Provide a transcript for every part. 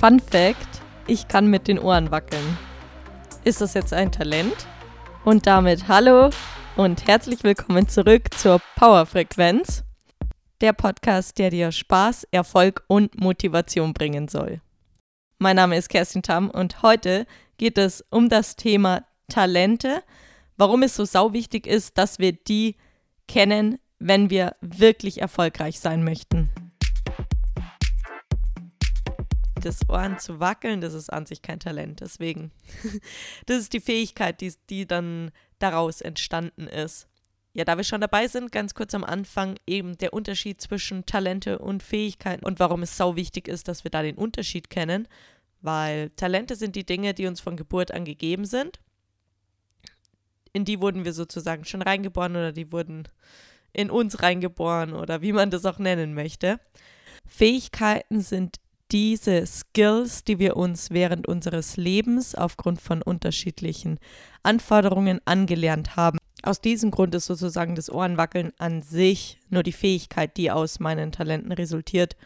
Fun Fact, ich kann mit den Ohren wackeln. Ist das jetzt ein Talent? Und damit hallo und herzlich willkommen zurück zur Power Frequenz, der Podcast, der dir Spaß, Erfolg und Motivation bringen soll. Mein Name ist Kerstin Tam und heute geht es um das Thema Talente, warum es so sauwichtig ist, dass wir die kennen, wenn wir wirklich erfolgreich sein möchten. Das Ohren zu wackeln, das ist an sich kein Talent, deswegen. Das ist die Fähigkeit, die dann daraus entstanden ist. Ja, da wir schon dabei sind, ganz kurz am Anfang eben der Unterschied zwischen Talente und Fähigkeiten und warum es sau wichtig ist, dass wir da den Unterschied kennen, weil Talente sind die Dinge, die uns von Geburt an gegeben sind. In die wurden wir sozusagen schon reingeboren oder die wurden in uns reingeboren oder wie man das auch nennen möchte. Fähigkeiten sind diese Skills, die wir uns während unseres Lebens aufgrund von unterschiedlichen Anforderungen angelernt haben. Aus diesem Grund ist sozusagen das Ohrenwackeln an sich nur die Fähigkeit, die aus meinen Talenten resultiert.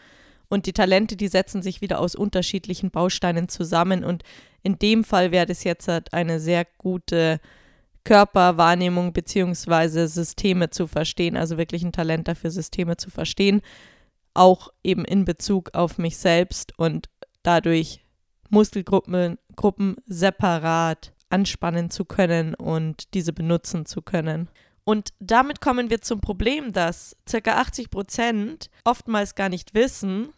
Und die Talente, die setzen sich wieder aus unterschiedlichen Bausteinen zusammen. Und in dem Fall wäre das jetzt eine sehr gute Körperwahrnehmung bzw. Systeme zu verstehen, also wirklich ein Talent dafür, Systeme zu verstehen, auch eben in Bezug auf mich selbst und dadurch Muskelgruppen separat anspannen zu können und diese benutzen zu können. Und damit kommen wir zum Problem, dass ca. 80% oftmals gar nicht wissen,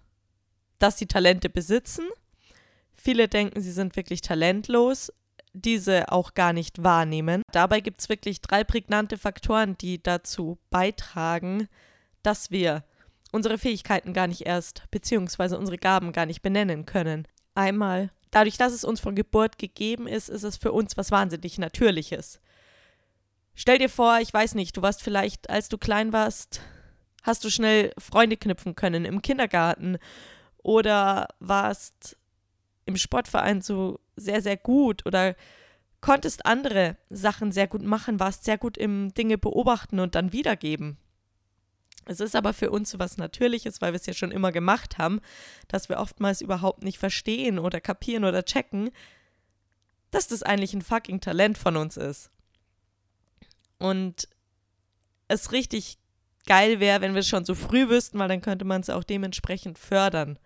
dass sie Talente besitzen. Viele denken, sie sind wirklich talentlos, diese auch gar nicht wahrnehmen. Dabei gibt es wirklich 3 prägnante Faktoren, die dazu beitragen, dass wir unsere Fähigkeiten gar nicht erst, beziehungsweise unsere Gaben gar nicht benennen können. Einmal, dadurch, dass es uns von Geburt gegeben ist, ist es für uns was wahnsinnig Natürliches. Stell dir vor, ich weiß nicht, du warst vielleicht, als du klein warst, hast du schnell Freunde knüpfen können im Kindergarten oder warst im Sportverein so sehr, sehr gut oder konntest andere Sachen sehr gut machen, warst sehr gut im Dinge beobachten und dann wiedergeben. Es ist aber für uns so was Natürliches, weil wir es ja schon immer gemacht haben, dass wir oftmals überhaupt nicht verstehen oder kapieren oder checken, dass das eigentlich ein fucking Talent von uns ist. Und es richtig geil wäre, wenn wir es schon so früh wüssten, weil dann könnte man es auch dementsprechend fördern.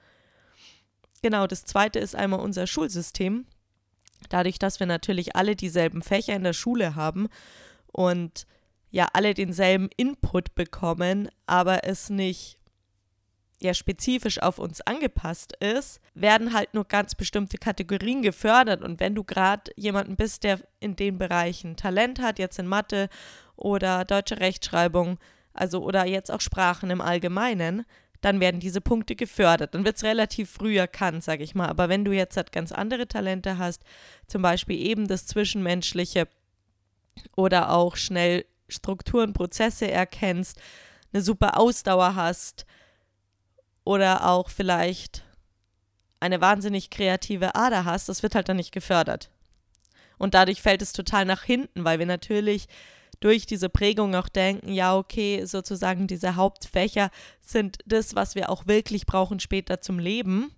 Genau, das zweite ist einmal unser Schulsystem. Dadurch, dass wir natürlich alle dieselben Fächer in der Schule haben und ja alle denselben Input bekommen, aber es nicht ja spezifisch auf uns angepasst ist, werden halt nur ganz bestimmte Kategorien gefördert. Und wenn du gerade jemanden bist, der in den Bereichen Talent hat, jetzt in Mathe oder deutsche Rechtschreibung, also oder jetzt auch Sprachen im Allgemeinen, dann werden diese Punkte gefördert. Dann wird es relativ früh erkannt, sage ich mal. Aber wenn du jetzt halt ganz andere Talente hast, zum Beispiel eben das Zwischenmenschliche oder auch schnell Strukturen, Prozesse erkennst, eine super Ausdauer hast oder auch vielleicht eine wahnsinnig kreative Ader hast, das wird halt dann nicht gefördert. Und dadurch fällt es total nach hinten, weil wir natürlich durch diese Prägung auch denken, ja okay, sozusagen diese Hauptfächer sind das, was wir auch wirklich brauchen später zum Leben,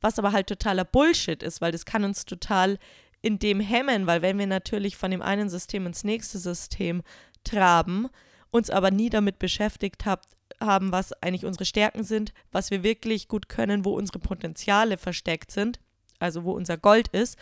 was aber halt totaler Bullshit ist, weil das kann uns total in dem hemmen, weil wenn wir natürlich von dem einen System ins nächste System traben, uns aber nie damit beschäftigt haben, was eigentlich unsere Stärken sind, was wir wirklich gut können, wo unsere Potenziale versteckt sind, also wo unser Gold ist,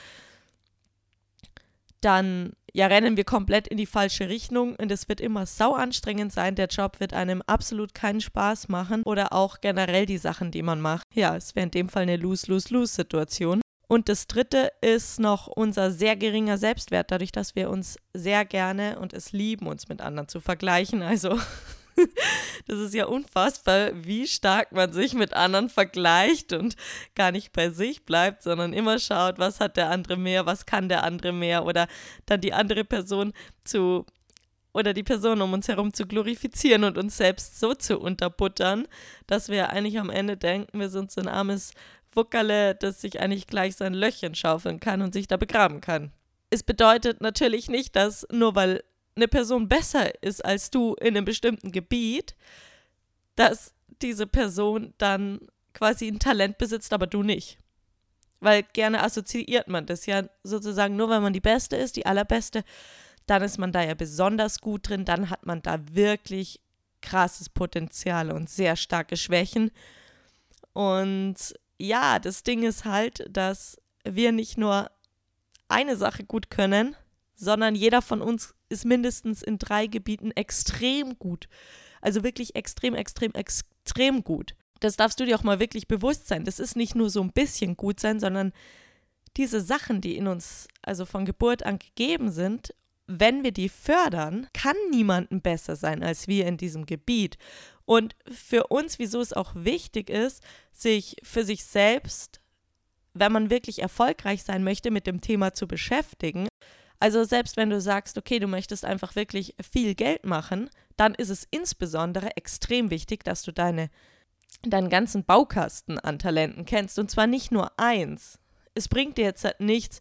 dann ja, rennen wir komplett in die falsche Richtung und es wird immer sau anstrengend sein, der Job wird einem absolut keinen Spaß machen oder auch generell die Sachen, die man macht. Ja, es wäre in dem Fall eine Lose-Lose-Lose-Situation. Und das dritte ist noch unser sehr geringer Selbstwert, dadurch, dass wir uns sehr gerne und es lieben, uns mit anderen zu vergleichen. Also das ist ja unfassbar, wie stark man sich mit anderen vergleicht und gar nicht bei sich bleibt, sondern immer schaut, was hat der andere mehr, was kann der andere mehr oder dann die andere Person zu oder die Person um uns herum zu glorifizieren und uns selbst so zu unterbuttern, dass wir eigentlich am Ende denken, wir sind so ein armes Wuckerle, das sich eigentlich gleich sein Löchchen schaufeln kann und sich da begraben kann. Es bedeutet natürlich nicht, dass nur weil eine Person besser ist als du in einem bestimmten Gebiet, dass diese Person dann quasi ein Talent besitzt, aber du nicht. Weil gerne assoziiert man das ja sozusagen, nur weil man die Beste ist, die Allerbeste, dann ist man da ja besonders gut drin, dann hat man da wirklich krasses Potenzial und sehr starke Schwächen. Und ja, das Ding ist halt, dass wir nicht nur eine Sache gut können, sondern jeder von uns ist mindestens in 3 Gebieten extrem gut. Also wirklich extrem, extrem, extrem gut. Das darfst du dir auch mal wirklich bewusst sein. Das ist nicht nur so ein bisschen gut sein, sondern diese Sachen, die in uns, also von Geburt an gegeben sind, wenn wir die fördern, kann niemandem besser sein als wir in diesem Gebiet. Und für uns, wieso es auch wichtig ist, sich für sich selbst, wenn man wirklich erfolgreich sein möchte, mit dem Thema zu beschäftigen. Also selbst wenn du sagst, okay, du möchtest einfach wirklich viel Geld machen, dann ist es insbesondere extrem wichtig, dass du deinen ganzen Baukasten an Talenten kennst, und zwar nicht nur eins. Es bringt dir jetzt halt nichts,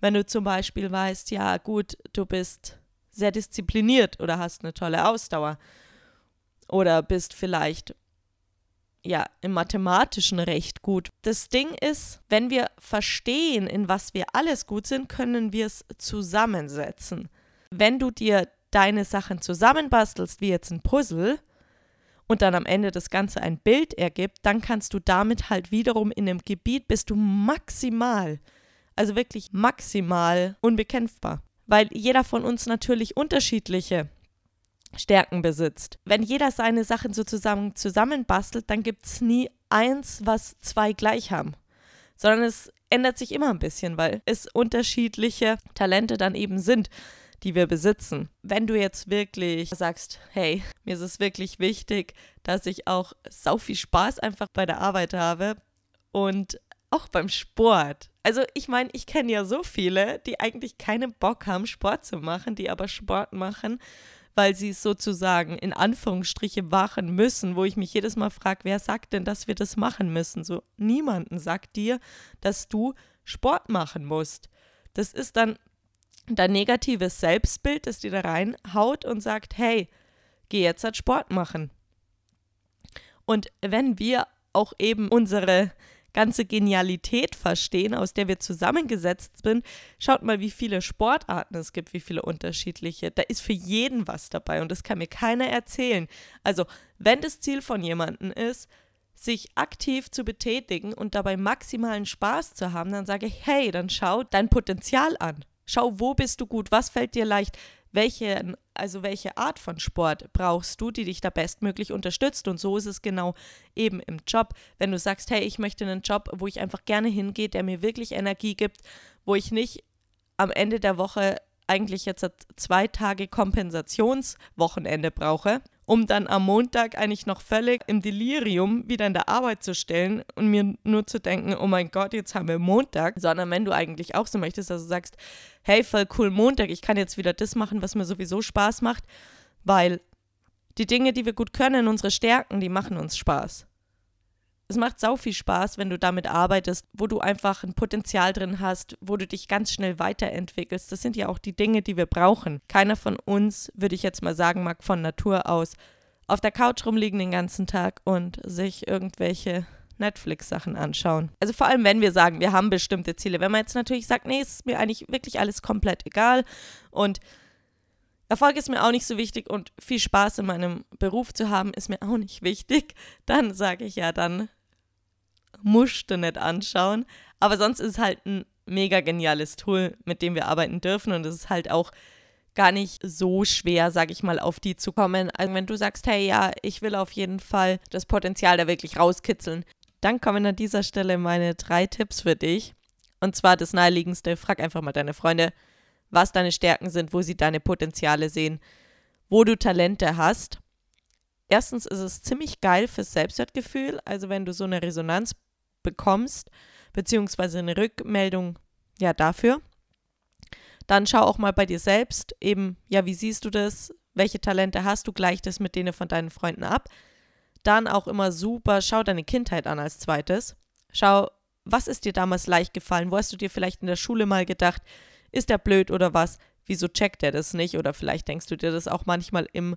wenn du zum Beispiel weißt, ja gut, du bist sehr diszipliniert oder hast eine tolle Ausdauer oder bist vielleicht ja im Mathematischen recht gut. Das Ding ist, wenn wir verstehen, in was wir alles gut sind, können wir es zusammensetzen. Wenn du dir deine Sachen zusammenbastelst, wie jetzt ein Puzzle, und dann am Ende das Ganze ein Bild ergibt, dann kannst du damit halt wiederum in einem Gebiet, bist du maximal, also wirklich maximal unbekämpfbar. Weil jeder von uns natürlich unterschiedliche Stärken besitzt. Wenn jeder seine Sachen so zusammenbastelt, dann gibt es nie eins, was 2 gleich haben. Sondern es ändert sich immer ein bisschen, weil es unterschiedliche Talente dann eben sind, die wir besitzen. Wenn du jetzt wirklich sagst, hey, mir ist es wirklich wichtig, dass ich auch sau viel Spaß einfach bei der Arbeit habe und auch beim Sport. Also ich meine, ich kenne ja so viele, die eigentlich keinen Bock haben, Sport zu machen, die aber Sport machen, weil sie es sozusagen in Anführungsstriche machen müssen, wo ich mich jedes Mal frage, wer sagt denn, dass wir das machen müssen? So, niemanden sagt dir, dass du Sport machen musst. Das ist dann dein negatives Selbstbild, das dir da reinhaut und sagt, hey, geh jetzt halt Sport machen. Und wenn wir auch eben unsere ganze Genialität verstehen, aus der wir zusammengesetzt sind, schaut mal, wie viele Sportarten es gibt, wie viele unterschiedliche. Da ist für jeden was dabei und das kann mir keiner erzählen. Also, wenn das Ziel von jemandem ist, sich aktiv zu betätigen und dabei maximalen Spaß zu haben, dann sage ich, hey, dann schau dein Potenzial an. Schau, wo bist du gut, was fällt dir leicht, welche Art von Sport brauchst du, die dich da bestmöglich unterstützt. Und so ist es genau eben im Job. Wenn du sagst, hey, ich möchte einen Job, wo ich einfach gerne hingehe, der mir wirklich Energie gibt, wo ich nicht am Ende der Woche eigentlich jetzt 2 Tage Kompensationswochenende brauche, um dann am Montag eigentlich noch völlig im Delirium wieder in der Arbeit zu stellen und mir nur zu denken, oh mein Gott, jetzt haben wir Montag, sondern wenn du eigentlich auch so möchtest, dass du sagst, hey, voll cool Montag, ich kann jetzt wieder das machen, was mir sowieso Spaß macht, weil die Dinge, die wir gut können, unsere Stärken, die machen uns Spaß. Es macht sau viel Spaß, wenn du damit arbeitest, wo du einfach ein Potenzial drin hast, wo du dich ganz schnell weiterentwickelst. Das sind ja auch die Dinge, die wir brauchen. Keiner von uns, würde ich jetzt mal sagen, mag von Natur aus auf der Couch rumliegen den ganzen Tag und sich irgendwelche Netflix-Sachen anschauen. Also vor allem, wenn wir sagen, wir haben bestimmte Ziele. Wenn man jetzt natürlich sagt, nee, es ist mir eigentlich wirklich alles komplett egal und Erfolg ist mir auch nicht so wichtig und viel Spaß in meinem Beruf zu haben, ist mir auch nicht wichtig, dann sage ich ja, dann musst du nicht anschauen. Aber sonst ist es halt ein mega geniales Tool, mit dem wir arbeiten dürfen. Und es ist halt auch gar nicht so schwer, sage ich mal, auf die zu kommen. Also wenn du sagst, hey, ja, ich will auf jeden Fall das Potenzial da wirklich rauskitzeln, dann kommen an dieser Stelle meine 3 Tipps für dich. Und zwar das Naheliegendste, frag einfach mal deine Freunde, was deine Stärken sind, wo sie deine Potenziale sehen, wo du Talente hast. Erstens ist es ziemlich geil fürs Selbstwertgefühl, also wenn du so eine Resonanz bekommst, beziehungsweise eine Rückmeldung, ja, dafür. Dann schau auch mal bei dir selbst eben, ja, wie siehst du das, welche Talente hast du, gleich das mit denen von deinen Freunden ab. Dann auch immer super, schau deine Kindheit an als zweites. Schau, was ist dir damals leicht gefallen, wo hast du dir vielleicht in der Schule mal gedacht, ist der blöd oder was, wieso checkt der das nicht? Oder vielleicht denkst du dir das auch manchmal im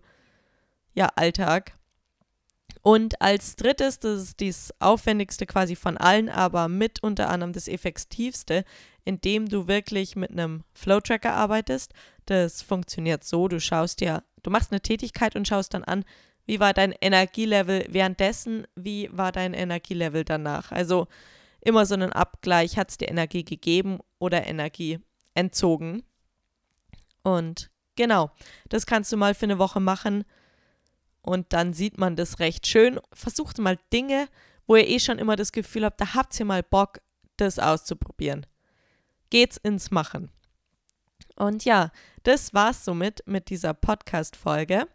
Alltag. Und als drittes, das ist das aufwendigste quasi von allen, aber mit unter anderem das effektivste, indem du wirklich mit einem Flow-Tracker arbeitest. Das funktioniert so, du machst eine Tätigkeit und schaust dann an, wie war dein Energielevel währenddessen, wie war dein Energielevel danach. Also immer so einen Abgleich, hat es dir Energie gegeben oder Energie entzogen. Und genau, das kannst du mal für eine Woche machen. Und dann sieht man das recht schön. Versucht mal Dinge, wo ihr eh schon immer das Gefühl habt, da habt ihr mal Bock, das auszuprobieren. Geht's ins Machen. Und ja, das war's somit mit dieser Podcast-Folge.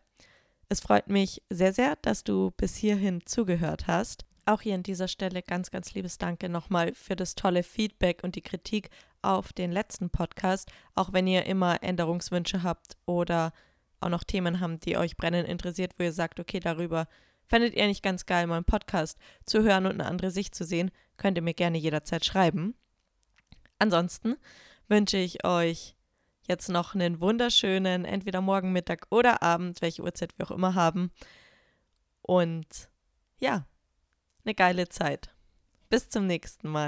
Es freut mich sehr, sehr, dass du bis hierhin zugehört hast. Auch hier an dieser Stelle ganz, ganz liebes Danke nochmal für das tolle Feedback und die Kritik auf den letzten Podcast. Auch wenn ihr immer Änderungswünsche habt oder auch noch Themen haben, die euch brennend interessiert, wo ihr sagt, okay, darüber fändet ihr nicht ganz geil, meinen Podcast zu hören und eine andere Sicht zu sehen, könnt ihr mir gerne jederzeit schreiben. Ansonsten wünsche ich euch jetzt noch einen wunderschönen, entweder morgen, Mittag oder Abend, welche Uhrzeit wir auch immer haben. Und ja, eine geile Zeit. Bis zum nächsten Mal.